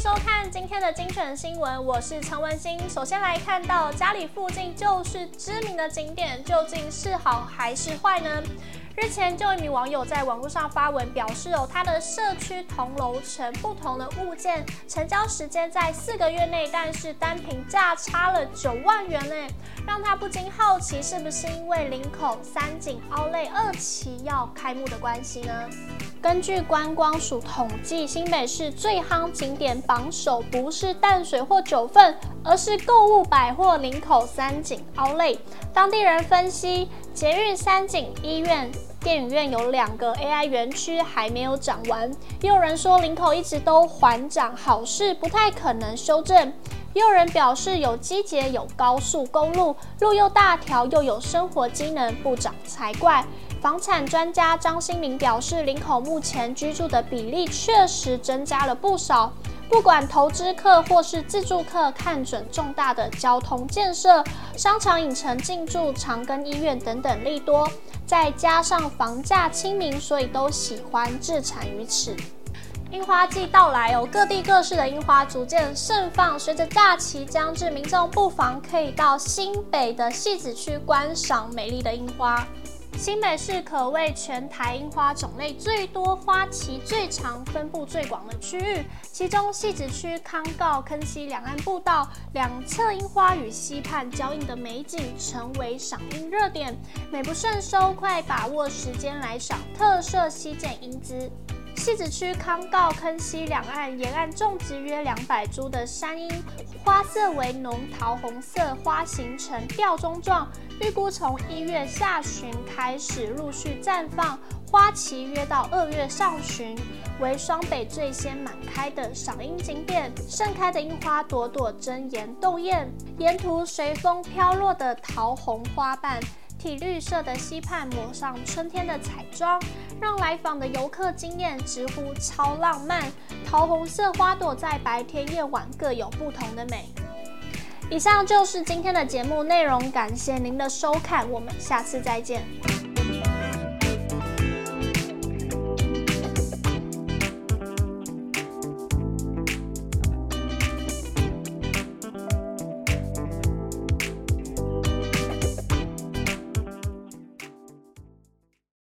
迎收看今天的精选新闻，我是陈文心。首先来看到家里附近就是知名的景点，究竟是好还是坏呢？日前就一名网友在网络上发文表示，他的社区同楼层不同的物件成交时间在4个月内，但是单坪价差了9万元呢，让他不禁好奇是不是因为林口三井Outlet2期要开幕的关系呢？根据观光署统计，新北市最夯景点榜首不是淡水或九份，而是购物百货林口三井Outlet。当地人分析，捷运、三井、医院、电影院有2个 AI 园区还没有涨完。也有人说林口一直都缓涨，好事不太可能修正。也有人表示有机捷、有高速公路，路又大条又有生活机能，不涨才怪。房产专家张新明表示，林口目前居住的比例确实增加了不少。不管投资客或是自住客，看准重大的交通建设、商场影城进驻、长庚医院等等利多，再加上房价亲民，所以都喜欢置产于此。樱花季到来，各地各市的樱花逐渐盛放。随着假期将至，民众不妨可以到新北的汐止区观赏美丽的樱花。新北市可谓全台樱花种类最多、花期最长、分布最广的区域，其中汐止区康诰坑溪两岸步道两侧樱花与溪畔交映的美景成为赏樱热点，美不胜收，快把握时间来赏特色溪涧樱姿。汐止区康诰坑溪两岸沿岸种植约200株的山樱，花色为浓桃红色，花形呈吊钟状，预估从1月下旬开始陆续绽放，花期约到2月上旬，为双北最先满开的赏樱景点。盛开的樱花朵朵争妍斗艳，沿途随风飘落的桃红花瓣，体绿色的溪畔抹上春天的彩妆，让来访的游客惊艳，直呼超浪漫。桃红色花朵在白天夜晚各有不同的美。以上就是今天的节目内容，感谢您的收看，我们下次再见。